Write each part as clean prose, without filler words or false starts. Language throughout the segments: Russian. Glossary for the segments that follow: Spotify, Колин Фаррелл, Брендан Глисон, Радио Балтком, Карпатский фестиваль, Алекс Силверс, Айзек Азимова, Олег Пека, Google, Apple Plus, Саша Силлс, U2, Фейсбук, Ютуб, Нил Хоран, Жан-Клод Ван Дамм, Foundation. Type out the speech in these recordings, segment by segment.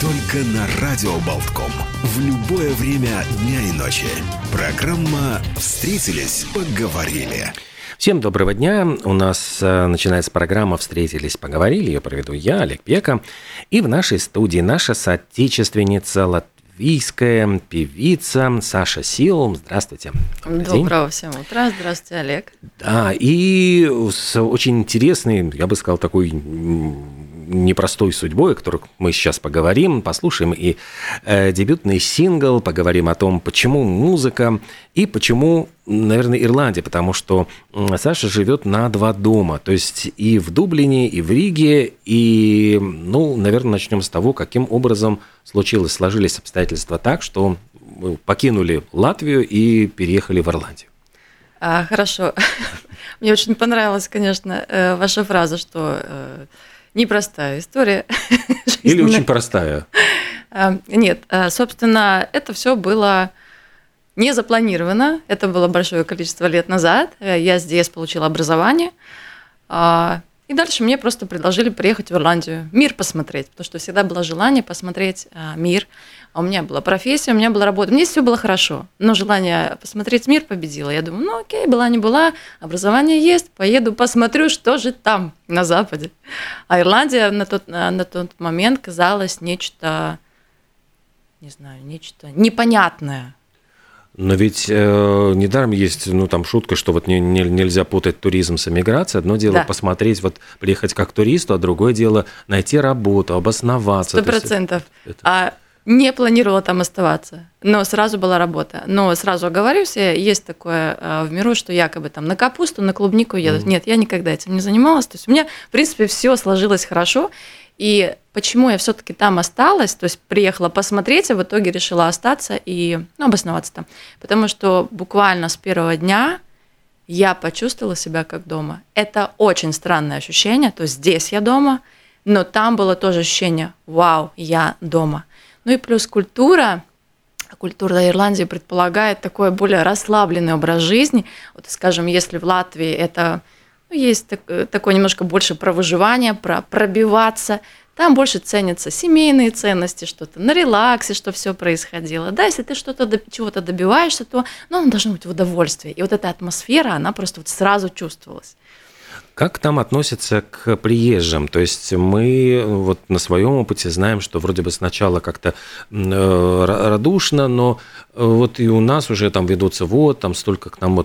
Только на Радио Балтком. В любое время дня и ночи. Программа «Встретились, поговорили». Всем доброго дня. У нас начинается программа «Встретились, поговорили». Ее проведу я, Олег Пека. И в нашей студии наша соотечественница, латвийская певица Саша Силлс. Здравствуйте. Доброго всем утра. Здравствуйте, Олег. Да, и с очень интересной, я бы сказал, такой... непростой судьбой, о которой мы сейчас поговорим, послушаем и дебютный сингл, поговорим о том, почему музыка и почему, наверное, Ирландия, потому что Саша живет на два дома, то есть и в Дублине, и в Риге, и, ну, наверное, начнем с того, каким образом сложились обстоятельства так, что мы покинули Латвию и переехали в Ирландию. Хорошо. Мне очень понравилась, конечно, ваша фраза, что... непростая история. Или очень простая? Нет, собственно, это все было не запланировано. Это было большое количество лет назад. Я здесь получила образование. И дальше мне просто предложили приехать в Ирландию, мир посмотреть. Потому что всегда было желание посмотреть мир. У меня была профессия, у меня была работа. Мне все было хорошо. Но желание посмотреть мир победило. Я думаю, ну окей, была не была, образование есть, поеду, посмотрю, что же там, на Западе. А Ирландия на тот момент казалась нечто непонятное. Но ведь недаром есть, там шутка, что вот нельзя путать туризм с эмиграцией. Одно дело посмотреть, приехать как туристу, а другое дело найти работу, обосноваться. 100%. А не планировала там оставаться, но сразу была работа. Но сразу оговорюсь, есть такое в миру, что якобы там на капусту, на клубнику едут. Нет, я никогда этим не занималась. То есть у меня, в принципе, все сложилось хорошо. И почему я все-таки там осталась, то есть приехала посмотреть, а в итоге решила остаться и обосноваться там. Потому что буквально с первого дня я почувствовала себя как дома. Это очень странное ощущение, то есть здесь я дома, но там было тоже ощущение «Вау, я дома». Ну и плюс культура Ирландии предполагает такой более расслабленный образ жизни. Вот, скажем, если в Латвии это... есть такое немножко больше про выживание, про пробиваться. Там больше ценятся семейные ценности, что-то на релаксе, что все происходило. Да, если ты чего-то добиваешься, то оно должно быть в удовольствии. И вот эта атмосфера, она просто сразу чувствовалась. Как там относятся к приезжим? То есть мы на своем опыте знаем, что вроде бы сначала как-то радушно, но и у нас уже там ведутся там столько к нам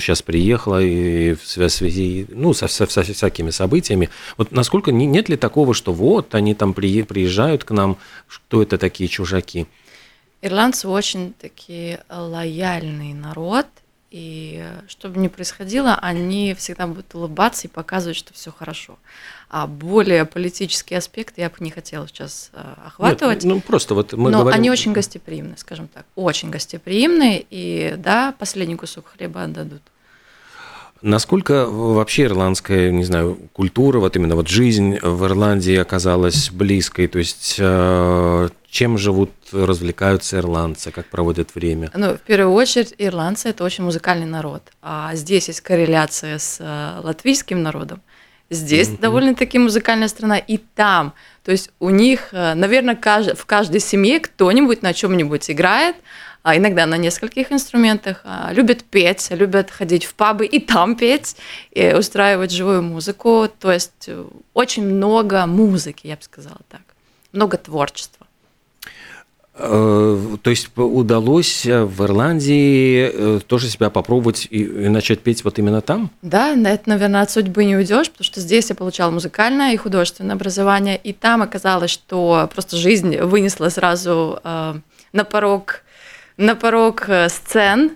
сейчас приехало и в связи со всякими событиями. Насколько нет ли такого, что они там приезжают к нам, что это такие чужаки? Ирландцы очень такие лояльный народ. И что бы ни происходило, они всегда будут улыбаться и показывать, что все хорошо. А более политический аспект я бы не хотела сейчас охватывать. Нет, просто мы но говорим... они очень гостеприимны, скажем так. Очень гостеприимны, и да, последний кусок хлеба отдадут. Насколько вообще ирландская, культура, жизнь в Ирландии оказалась близкой? То есть чем живут, развлекаются ирландцы, как проводят время? В первую очередь ирландцы – это очень музыкальный народ. А здесь есть корреляция с латвийским народом. Здесь довольно-таки музыкальная страна, и там. То есть у них, наверное, в каждой семье кто-нибудь на чем-нибудь играет, а иногда на нескольких инструментах, любят петь, любят ходить в пабы и там петь, и устраивать живую музыку. То есть очень много музыки, я бы сказала так, много творчества. То есть удалось в Ирландии тоже себя попробовать и начать петь именно там? Да, это, наверное, от судьбы не уйдешь, потому что здесь я получала музыкальное и художественное образование, и там оказалось, что просто жизнь вынесла сразу на порог сцен,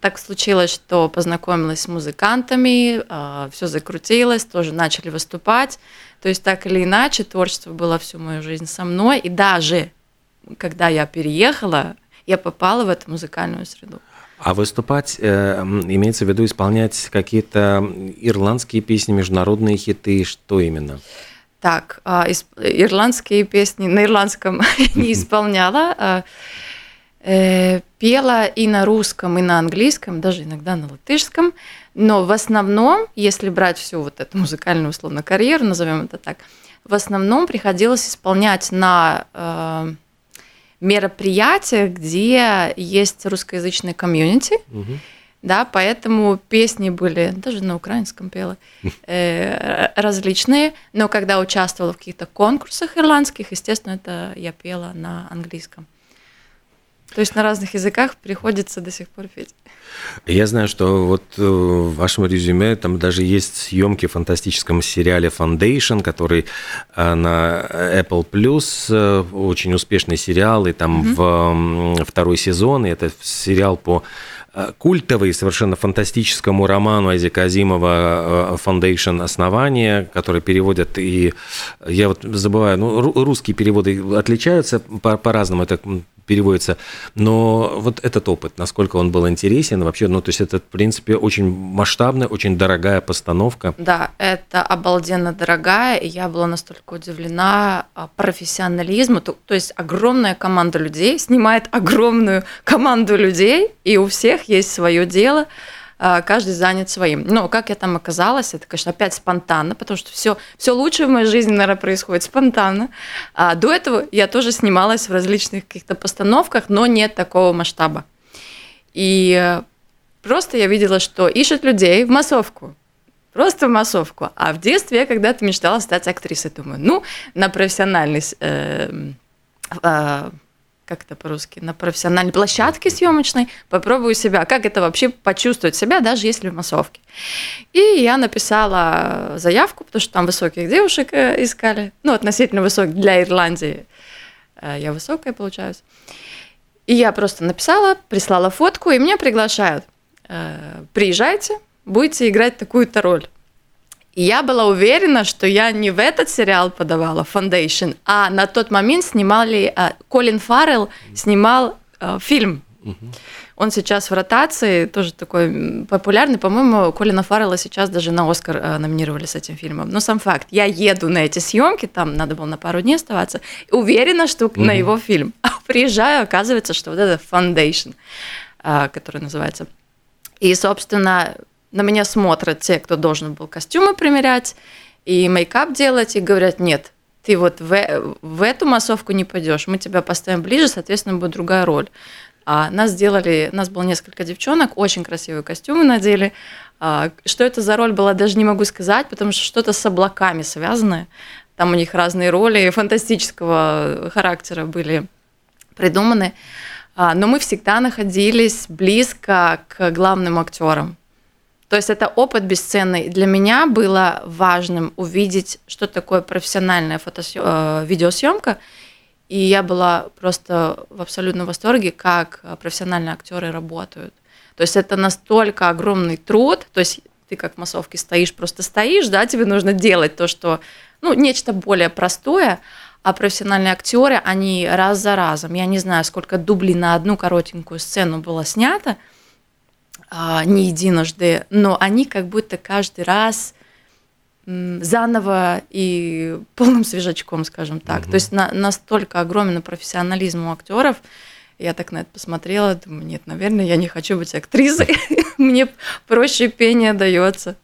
так случилось, что познакомилась с музыкантами, все закрутилось, тоже начали выступать. То есть так или иначе творчество было всю мою жизнь со мной. И даже когда я переехала, я попала в эту музыкальную среду. А выступать, имеется в виду исполнять какие-то ирландские песни, международные хиты, что именно? Так, ирландские песни на ирландском не исполняла, пела и на русском, и на английском, даже иногда на латышском, но в основном, если брать всю вот эту музыкальную условно карьеру, назовем это так, в основном приходилось исполнять на мероприятиях, где есть русскоязычный комьюнити, угу. Да, поэтому песни были, даже на украинском пела, различные, но когда участвовала в каких-то конкурсах ирландских, естественно, это я пела на английском. То есть на разных языках приходится до сих пор петь. Я знаю, что вот в вашем резюме там даже есть съемки в фантастическом сериале Foundation, который на Apple Plus, очень успешный сериал, и там второй сезон, и это сериал по культовой, совершенно фантастическому роману Айзека Азимова «Foundation. Основание», который переводят, и я вот забываю, русские переводы отличаются по-разному, это переводится, но вот этот опыт, насколько он был интересен вообще, то есть это, в принципе, очень масштабная, очень дорогая постановка. Да, это обалденно дорогая, и я была настолько удивлена профессионализму, то есть огромная команда людей снимает огромную команду людей, и у всех есть свое дело, каждый занят своим. Но как я там оказалась, это, конечно, опять спонтанно, потому что все лучшее в моей жизни, наверное, происходит спонтанно. А до этого я тоже снималась в различных каких-то постановках, но нет такого масштаба. И просто я видела, что ищут людей в массовку. Просто в массовку. А в детстве я когда-то мечтала стать актрисой. Думаю, на профессиональной... как это по-русски, на профессиональной площадке съемочной, попробую себя, как это вообще почувствовать себя, даже если в массовке. И я написала заявку, потому что там высоких девушек искали, относительно высоких для Ирландии. Я высокая, получается. И я просто написала, прислала фотку, и меня приглашают. Приезжайте, будете играть такую-то роль. И я была уверена, что я не в этот сериал подавала, Foundation, а на тот момент снимали, Колин Фаррелл снимал фильм. Uh-huh. Он сейчас в ротации, тоже такой популярный. По-моему, Колина Фаррелла сейчас даже на «Оскар» номинировали с этим фильмом. Но сам факт, я еду на эти съемки, там надо было на пару дней оставаться, уверена, что на его фильм. А приезжаю, оказывается, что вот это Foundation, который называется. И, собственно... На меня смотрят те, кто должен был костюмы примерять и мейкап делать, и говорят, нет, ты вот в эту массовку не пойдешь, мы тебя поставим ближе, соответственно, будет другая роль. А нас было несколько девчонок, очень красивые костюмы надели. Что это за роль была, даже не могу сказать, потому что что-то с облаками связано. Там у них разные роли фантастического характера были придуманы. Но мы всегда находились близко к главным актерам. То есть это опыт бесценный. Для меня было важным увидеть, что такое профессиональная видеосъемка. И я была просто в абсолютном восторге, как профессиональные актеры работают. То есть это настолько огромный труд. То есть ты как в массовке стоишь, да, тебе нужно делать то, что... нечто более простое. А профессиональные актеры, они раз за разом. Я не знаю, сколько дублей на одну коротенькую сцену было снято, не единожды, но они как будто каждый раз заново и полным свежачком, скажем так. То есть настолько огромен профессионализм у актеров. Я так на это посмотрела, думаю, нет, наверное, я не хочу быть актрисой, мне проще пение дается.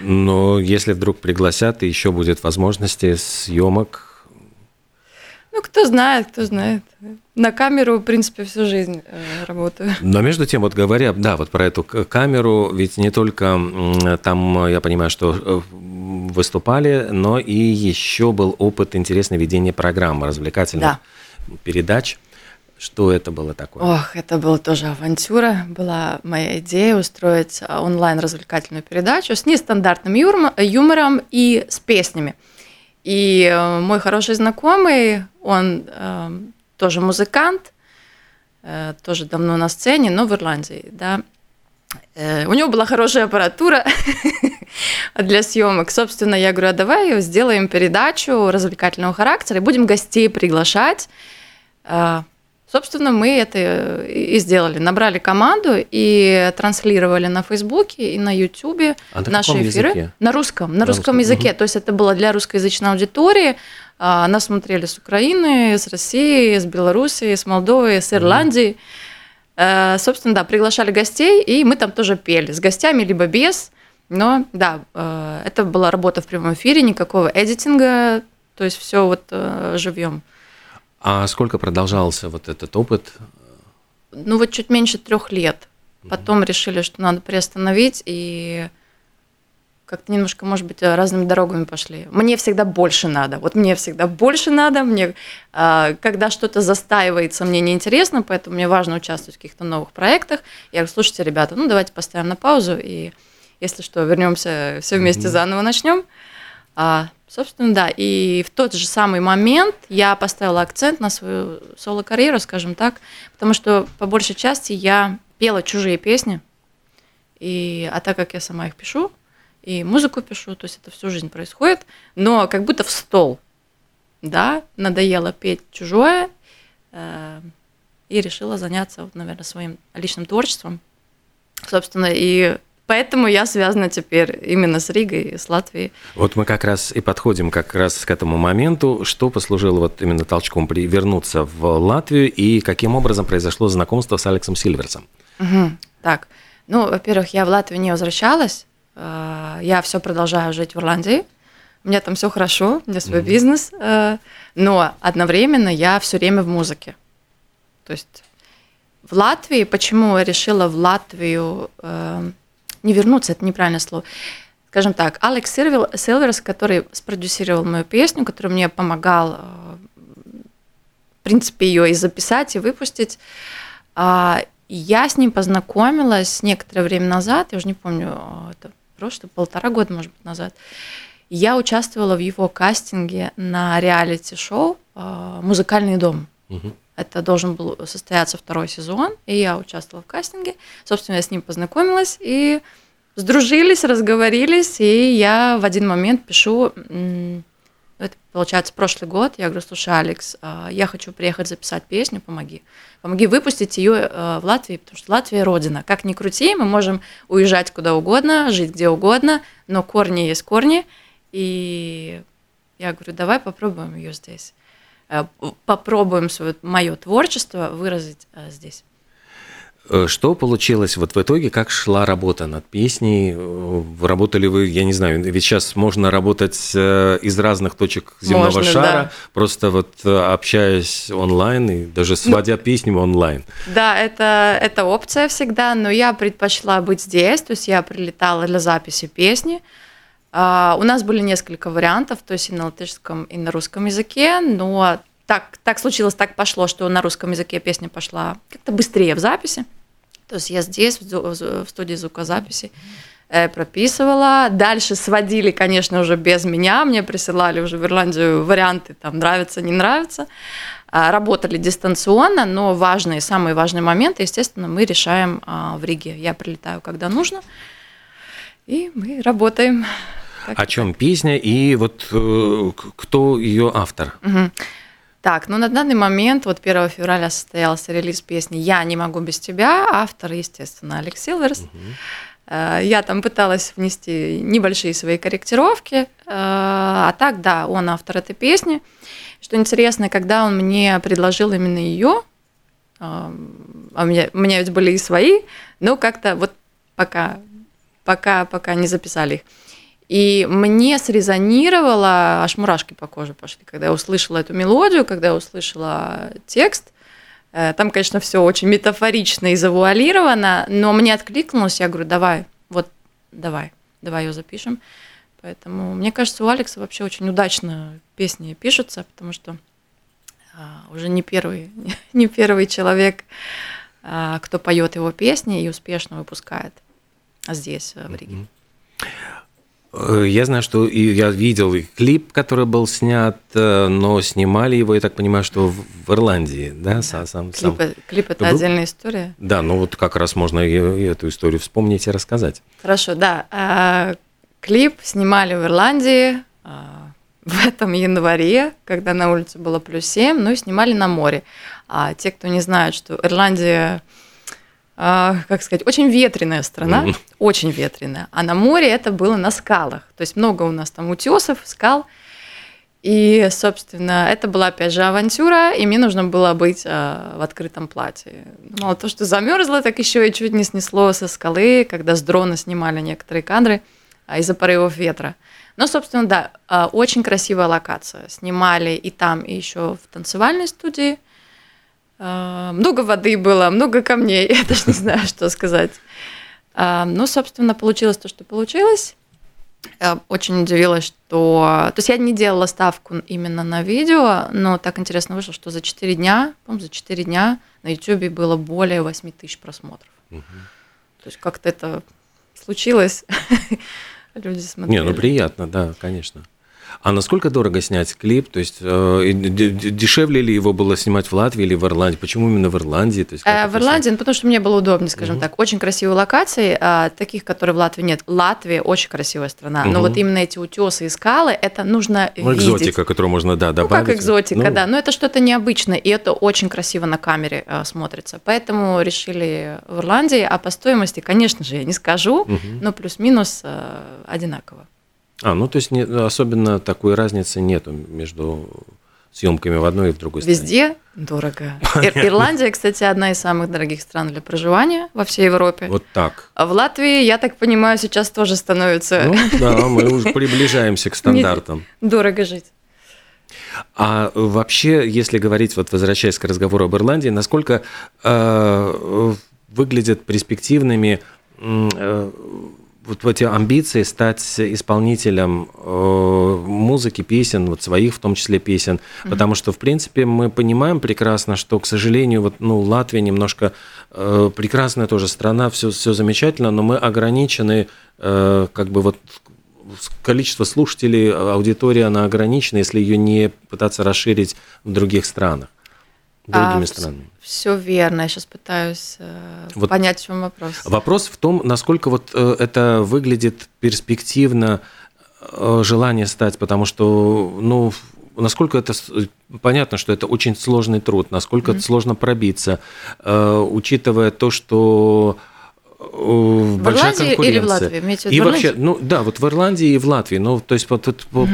Но если вдруг пригласят, и еще будет возможности съемок. Кто знает. На камеру, в принципе, всю жизнь работаю. Но между тем, вот говоря, про эту камеру, ведь не только там, я понимаю, что выступали, но и еще был опыт интересного ведения программ, развлекательных передач. Что это было такое? Это была тоже авантюра. Была моя идея устроить онлайн-развлекательную передачу с нестандартным юмором и с песнями. И мой хороший знакомый, он тоже музыкант, тоже давно на сцене, но в Ирландии, да. У него была хорошая аппаратура для съемок. Собственно, я говорю, а давай сделаем передачу развлекательного характера и будем гостей приглашать. Собственно, мы это и сделали. Набрали команду и транслировали на Фейсбуке и на Ютубе наши эфиры. Языке? На русском языке. Угу. То есть это было для русскоязычной аудитории. Нас смотрели с Украины, с России, с Белоруссии, с Молдовы, с Ирландии. Угу. Собственно, да, приглашали гостей, и мы там тоже пели. С гостями, либо без. Но да, это была работа в прямом эфире, никакого эдитинга. То есть все вот живьем. А сколько продолжался вот этот опыт? Ну, вот чуть меньше 3 лет. Потом решили, что надо приостановить, и как-то немножко, может быть, разными дорогами пошли. Мне всегда больше надо. Когда что-то застаивается, мне неинтересно, поэтому мне важно участвовать в каких-то новых проектах. Я говорю, слушайте, ребята, ну, давайте поставим на паузу, и если что, вернемся все вместе заново начнем. Собственно, да, и в тот же самый момент я поставила акцент на свою соло-карьеру, скажем так, потому что по большей части я пела чужие песни, а так как я сама их пишу, и музыку пишу, то есть это всю жизнь происходит, но как будто в стол, да, надоело петь чужое, и решила заняться, вот, наверное, своим личным творчеством, собственно, и... Поэтому я связана теперь именно с Ригой и с Латвией. Вот мы как раз и подходим как раз к этому моменту, что послужило вот именно толчком вернуться в Латвию и каким образом произошло знакомство с Алексом Силверсом. Угу. Так, ну, во-первых, я в Латвию не возвращалась, я все продолжаю жить в Ирландии, у меня там все хорошо, у меня свой бизнес, но одновременно я все время в музыке, то есть в Латвии, почему я решила в Латвию... Не вернуться, это неправильное слово. Скажем так, Алекс Силверс, который спродюсировал мою песню, который мне помогал, в принципе, ее и записать, и выпустить, я с ним познакомилась некоторое время назад, я уже не помню, это просто 1,5 года, может быть, назад. Я участвовала в его кастинге на реалити-шоу «Музыкальный дом». Угу. Это должен был состояться 2-й сезон, и я участвовала в кастинге. Собственно, я с ним познакомилась, и сдружились, разговорились, и я в один момент пишу, это, получается, прошлый год, я говорю, слушай, Алекс, я хочу приехать записать песню, помоги выпустить ее в Латвии, потому что Латвия – родина. Как ни крути, мы можем уезжать куда угодно, жить где угодно, но корни есть корни, и я говорю, давай попробуем ее здесь. Попробуем мое творчество выразить здесь. Что получилось вот в итоге? Как шла работа над песней? Работали вы, я не знаю, ведь сейчас можно работать из разных точек земного шара, да. Просто вот общаясь онлайн и даже сводя песню онлайн. Да, это опция всегда, но я предпочла быть здесь, то есть я прилетала для записи песни. У нас были несколько вариантов, то есть и на латышском, и на русском языке, но так случилось, так пошло, что на русском языке песня пошла как-то быстрее в записи. То есть я здесь, в студии звукозаписи, прописывала. Дальше сводили, конечно, уже без меня, мне присылали уже в Ирландию варианты, там, нравится, не нравится. Работали дистанционно, но важные, самые важные моменты, естественно, мы решаем в Риге. Я прилетаю, когда нужно. И мы работаем. О чем песня и вот кто ее автор? Угу. Так, ну на данный момент, вот 1 февраля состоялся релиз песни «Я не могу без тебя». Автор, естественно, Алекс Силверс. Угу. Я там пыталась внести небольшие свои корректировки. А так, да, он автор этой песни. Что интересно, когда он мне предложил именно ее, у меня ведь были и свои, но как-то вот пока не записали их. И мне срезонировало, аж мурашки по коже пошли, когда я услышала эту мелодию, когда я услышала текст. Там, конечно, все очень метафорично и завуалировано, но мне откликнулось, я говорю, давай ее запишем. Поэтому, мне кажется, у Алекса вообще очень удачно песни пишутся, потому что уже не первый человек, кто поет его песни и успешно выпускает здесь, в Риге. Я знаю, что я видел и клип, который был снят, но снимали его, я так понимаю, что в Ирландии, да? Клип – это отдельная история. Да, ну вот как раз можно и эту историю вспомнить и рассказать. Хорошо, да. Клип снимали в Ирландии в этом январе, когда на улице было +7, ну и снимали на море. А те, кто не знает, что Ирландия... как сказать, очень ветреная страна, очень ветреная. А на море это было на скалах. То есть много у нас там утесов, скал. И, собственно, это была, опять же, авантюра, и мне нужно было быть в открытом платье. Мало того, что замерзла, так еще и чуть не снесло со скалы, когда с дрона снимали некоторые кадры из-за порывов ветра. Но, собственно, да, очень красивая локация. Снимали и там, и еще в танцевальной студии. Много воды было, много камней, я даже не знаю, что сказать. Ну, собственно, получилось то, что получилось. Я очень удивилась, что... То есть я не делала ставку именно на видео, но так интересно вышло, что за 4 дня, по-моему, за 4 дня на YouTube было более 8000 просмотров. Угу. То есть как-то это случилось, люди смотрели. Не, ну приятно, да, конечно. А насколько дорого снять клип? То есть дешевле ли его было снимать в Латвии или в Ирландии? Почему именно в Ирландии? То есть, в Ирландии, потому что мне было удобнее, скажем так. Очень красивые локации, таких, которые в Латвии нет. Латвия очень красивая страна, но вот именно эти утесы и скалы, это нужно видеть. Экзотика, которую можно, да, добавить. Ну, как экзотика, да. Но это что-то необычное, и это очень красиво на камере смотрится. Поэтому решили в Ирландии, а по стоимости, конечно же, я не скажу, но плюс-минус одинаково. Ну то есть нет, особенно такой разницы нету между съемками в одной и в другой стране. Везде дорого. Ирландия, кстати, одна из самых дорогих стран для проживания во всей Европе. Вот так. А в Латвии, я так понимаю, сейчас тоже становится... Ну да, мы уже приближаемся к стандартам. Дорого жить. А вообще, если говорить, вот возвращаясь к разговору об Ирландии, насколько выглядят перспективными... Вот эти амбиции стать исполнителем музыки, песен, вот своих в том числе песен, потому что, в принципе, мы понимаем прекрасно, что, к сожалению, вот, ну, Латвия немножко прекрасная тоже страна, все замечательно, но мы ограничены, как бы вот количество слушателей, аудитория, она ограничена, если ее не пытаться расширить в других странах. Другими странами. Все верно, я сейчас пытаюсь понять, в чем вопрос. Вопрос в том, насколько вот это выглядит перспективно, желание стать, потому что, ну, насколько это... Понятно, что это очень сложный труд, насколько это сложно пробиться, учитывая то, что... В Ирландии или в Латвии? И вообще, ну да, вот в Ирландии и в Латвии. Ну, то есть, вот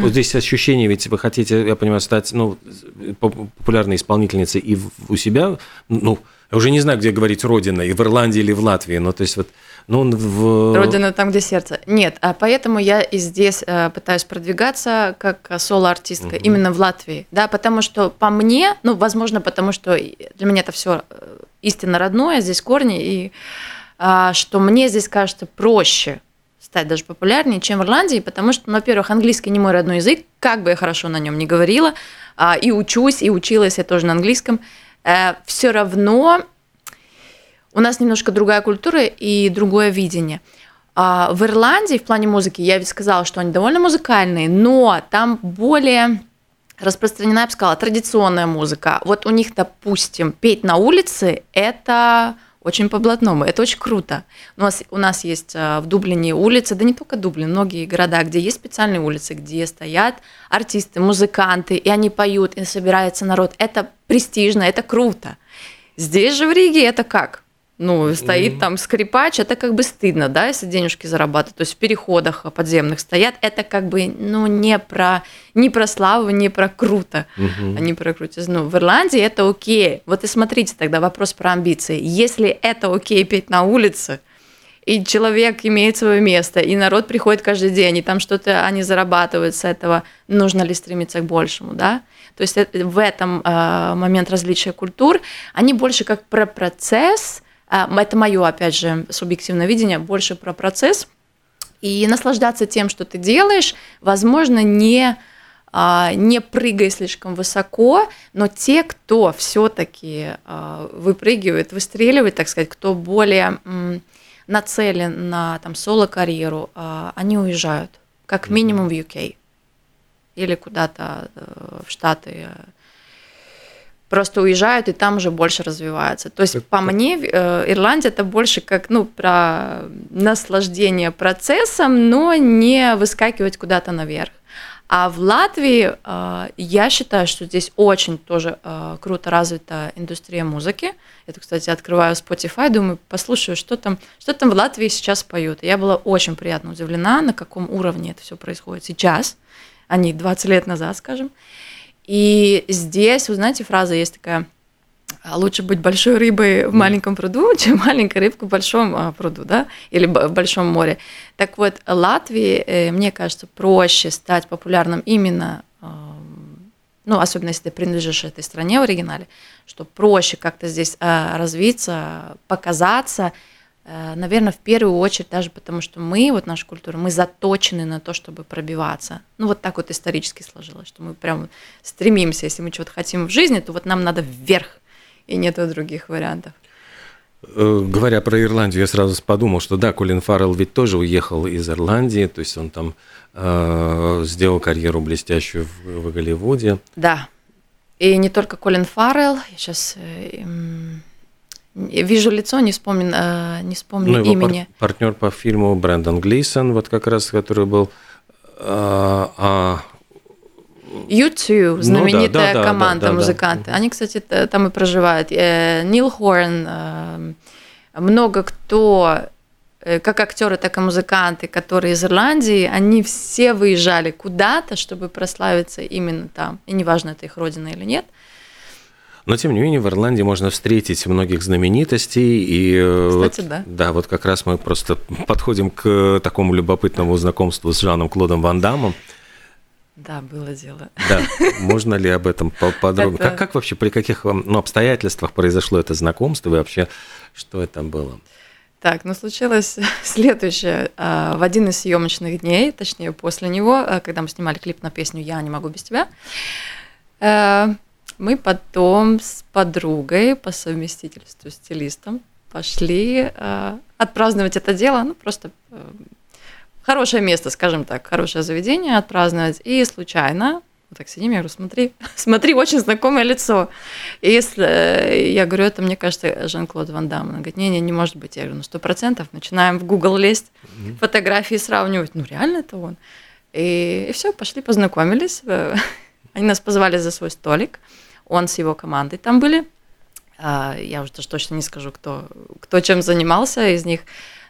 здесь ощущение, ведь вы хотите, я понимаю, стать популярной исполнительницей и у себя. Ну, я уже не знаю, где говорить родина, и в Ирландии или в Латвии. Ну, то есть, вот, ну, в... Родина там, где сердце. Нет, а поэтому я и здесь пытаюсь продвигаться как соло-артистка, именно в Латвии. Да, потому что по мне, ну, возможно, потому что для меня это все истинно родное, здесь корни и. Что мне здесь кажется проще стать даже популярнее, чем в Ирландии, потому что, ну, во-первых, английский не мой родной язык, как бы я хорошо на нем не говорила, и учусь, и училась я тоже на английском, все равно у нас немножко другая культура и другое видение. В Ирландии в плане музыки, я ведь сказала, что они довольно музыкальные, но там более распространена, я бы сказала, традиционная музыка. Вот у них, допустим, петь на улице – это... Очень по-блатному. Это очень круто. У нас есть в Дублине улицы, да не только Дублин, многие города, где есть специальные улицы, где стоят артисты, музыканты, и они поют, и собирается народ. Это престижно, это круто. Здесь же в Риге это как? Ну, стоит там скрипач, это как бы стыдно, да, если денежки зарабатывать. То есть в переходах подземных стоят, это как бы, ну, не про славу, не про круто, не про крутизну. В Ирландии это окей. Вот и смотрите тогда вопрос про амбиции. Если это окей петь на улице, и человек имеет свое место, и народ приходит каждый день, и там что-то они зарабатывают с этого, нужно ли стремиться к большему, да? То есть в этом момент различия культур, они больше как про процесс. Это мое, опять же, субъективное видение, больше про процесс. И наслаждаться тем, что ты делаешь, возможно, не прыгая слишком высоко, но те, кто все-таки выпрыгивает, выстреливает, так сказать, кто более нацелен на там, соло-карьеру, они уезжают. как минимум в UK или куда-то в Штаты. Просто уезжают и там уже больше развиваются. То есть, по мне, Ирландия – это больше как, ну, про наслаждение процессом, но не выскакивать куда-то наверх. А в Латвии я считаю, что здесь очень тоже круто развита индустрия музыки. Это, кстати, открываю Spotify, думаю, послушаю, что там в Латвии сейчас поют. И я была очень приятно удивлена, на каком уровне это все происходит сейчас, а не 20 лет назад, скажем. И здесь, вы знаете, фраза есть такая: лучше быть большой рыбой в маленьком пруду, чем маленькой рыбкой в большом пруду, да, или в большом море. Так вот, Латвии, мне кажется, проще стать популярным именно, ну, особенно если ты принадлежишь этой стране в оригинале, что проще как-то здесь развиться, показаться, наверное, в первую очередь даже потому, что мы, вот наша культура, мы заточены на то, чтобы пробиваться. Ну, вот так вот исторически сложилось, что мы прям стремимся, если мы чего-то хотим в жизни, то вот нам надо вверх, и нету других вариантов. Говоря про Ирландию, я сразу подумал, что да, Колин Фаррелл ведь тоже уехал из Ирландии, то есть он там сделал карьеру блестящую в Голливуде. Да, и не только Колин Фаррелл, я сейчас... Вижу лицо, не вспомню имени. Его партнер по фильму Брендан Глисон, вот как раз, который был... U2, знаменитая команда музыканты. Они, кстати, там и проживают. Нил Хоран, много кто, как актеры, так и музыканты, которые из Ирландии, они все выезжали куда-то, чтобы прославиться именно там. И неважно, это их родина или нет. Но, тем не менее, в Ирландии можно встретить многих знаменитостей. И кстати, вот, да. Да, вот как раз мы просто подходим к такому любопытному знакомству с Жаном-Клодом Ван Даммом. Да, было дело. Да, можно ли об этом подробнее? Это... Как вообще, при каких обстоятельствах произошло это знакомство и вообще, что это было? Так, случилось следующее. В один из съемочных дней, точнее, после него, когда мы снимали клип на песню «Я не могу без тебя», мы потом с подругой по совместительству стилистом пошли отпраздновать это дело, ну просто хорошее место, скажем так, хорошее заведение отпраздновать. И случайно, вот так сидим, я говорю, смотри, очень знакомое лицо. И я говорю, это, мне кажется, Жан-Клод Ван Дамм. Она говорит, не может быть. Я говорю, 100%, начинаем в Google лезть, фотографии сравнивать, реально это он. И все, пошли, познакомились. Они нас позвали за свой столик, он с его командой там были. Я уже точно не скажу, кто чем занимался из них.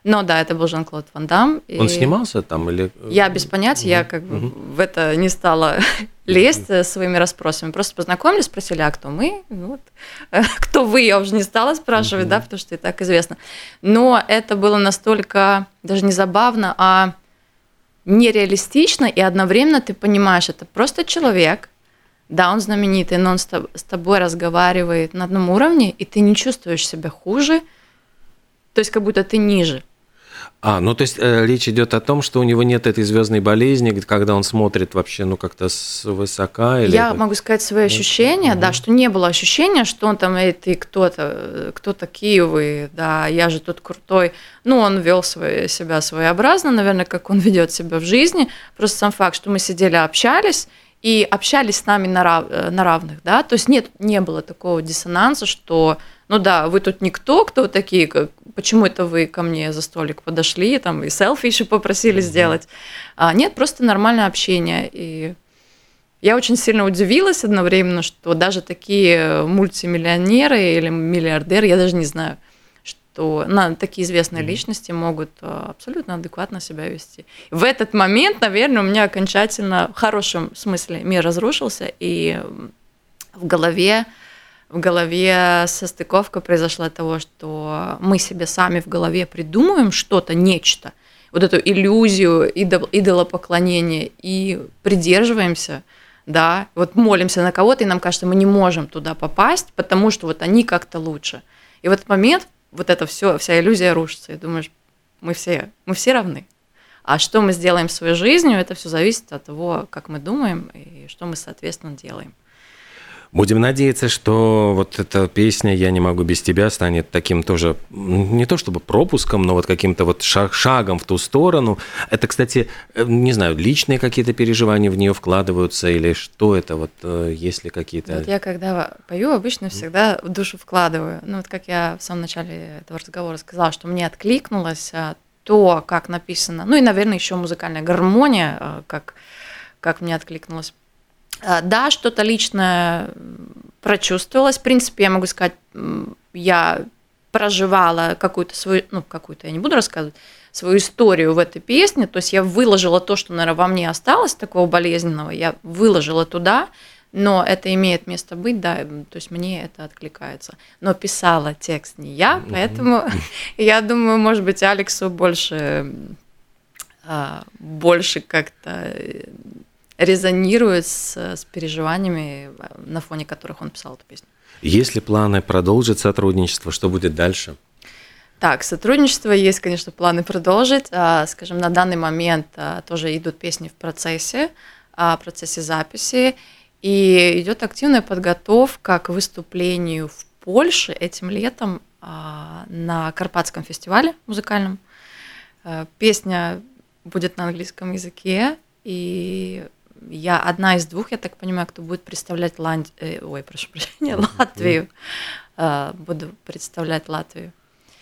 Но да, это был Жан-Клод Ван Дамм. Он снимался там или... Я без понятия, я как бы в это не стала лезть своими расспросами. Просто познакомились, спросили, а кто мы? Кто вы? Я уже не стала спрашивать, да, потому что и так известно. Но это было настолько даже не забавно, а нереалистично, и одновременно ты понимаешь, это просто человек. Да, он знаменитый, но он с тобой разговаривает на одном уровне, и ты не чувствуешь себя хуже, то есть как будто ты ниже. То есть речь идет о том, что у него нет этой звездной болезни, когда он смотрит вообще, как-то свысока? Или... Я могу сказать свои ощущения, да, что не было ощущения, что он там, ты кто-то, кто такие вы, да, я же тут крутой. Он вел себя своеобразно, наверное, как он ведет себя в жизни. Просто сам факт, что мы сидели, общались, и общались с нами на равных, да, то есть не было такого диссонанса, что, вы тут никто, кто такие, почему это вы ко мне за столик подошли, там, и селфи еще попросили сделать. А нет, просто нормальное общение, и я очень сильно удивилась одновременно, что даже такие мультимиллионеры или миллиардеры, я даже не знаю, что такие известные личности могут абсолютно адекватно себя вести. В этот момент, наверное, у меня окончательно в хорошем смысле мир разрушился, и в голове состыковка произошла того, что мы себе сами в голове придумываем что-то, нечто, вот эту иллюзию, идолопоклонение, и придерживаемся, да, молимся на кого-то, и нам кажется, мы не можем туда попасть, потому что они как-то лучше. И в этот момент это все, вся иллюзия рушится. И думаешь, мы все равны. А что мы сделаем со своей жизнью, это все зависит от того, как мы думаем и что мы, соответственно, делаем. Будем надеяться, что вот эта песня «Я не могу без тебя» станет таким тоже, не то чтобы пропуском, но вот каким-то вот шагом в ту сторону. Это, кстати, не знаю, личные какие-то переживания в нее вкладываются или что это, вот есть ли какие-то... Вот я когда пою, обычно всегда душу вкладываю. Ну вот как я в самом начале этого разговора сказала, что мне откликнулось то, как написано, ну и, наверное, еще музыкальная гармония, как мне откликнулось. Да, что-то личное прочувствовалось. В принципе, я могу сказать, я проживала какую-то свою, ну, какую-то я не буду рассказывать, свою историю в этой песне. То есть я выложила то, что, наверное, во мне осталось такого болезненного, я выложила туда, но это имеет место быть, да, то есть мне это откликается. Но писала текст не я, поэтому я думаю, может быть, Алексу больше как-то... резонирует с переживаниями, на фоне которых он писал эту песню. Есть ли планы продолжить сотрудничество? Что будет дальше? Так, сотрудничество есть, конечно, планы продолжить. Скажем, на данный момент тоже идут песни в процессе записи. И идет активная подготовка к выступлению в Польше этим летом на Карпатском фестивале музыкальном. Песня будет на английском языке. И я одна из двух, я так понимаю, кто будет представлять Латвию. Буду представлять Латвию.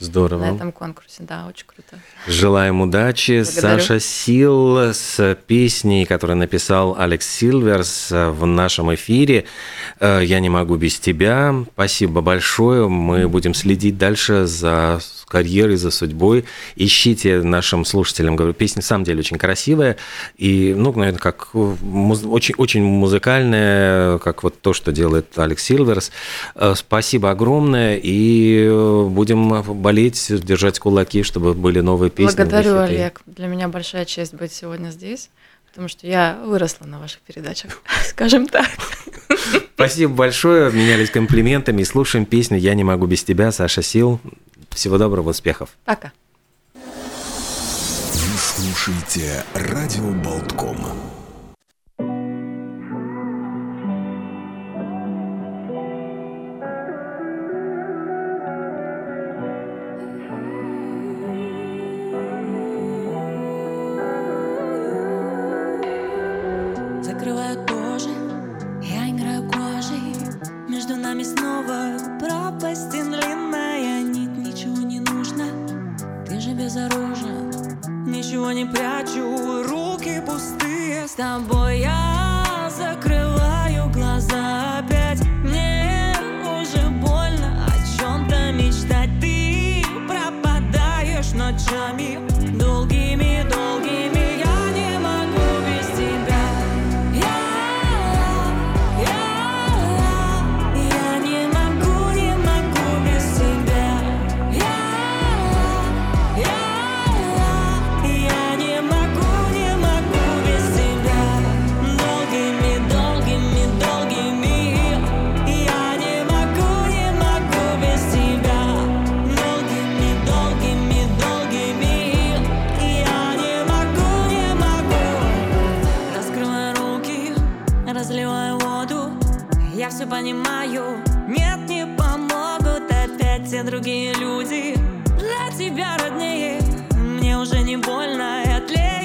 Здорово. На этом конкурсе, да, очень круто. Желаем удачи. Благодарю. Саша Силлс с песней, которую написал Алекс Силверс в нашем эфире «Я не могу без тебя». Спасибо большое. Мы будем следить дальше за карьерой, за судьбой. Ищите нашим слушателям, говорю, песня на самом деле очень красивая и, ну, наверное, как очень музыкальная, как вот то, что делает Алекс Силверс. Спасибо огромное и будем болеть, держать кулаки, чтобы были новые песни. Благодарю, Олег. Для меня большая честь быть сегодня здесь, потому что я выросла на ваших передачах, скажем так. Спасибо большое. Обменялись комплиментами. Слушаем песню «Я не могу без тебя». Саша Силл. Всего доброго, успехов. Пока. Вы слушаете Радио Балтком. Другие люди для тебя роднее, мне уже не больно и отлей.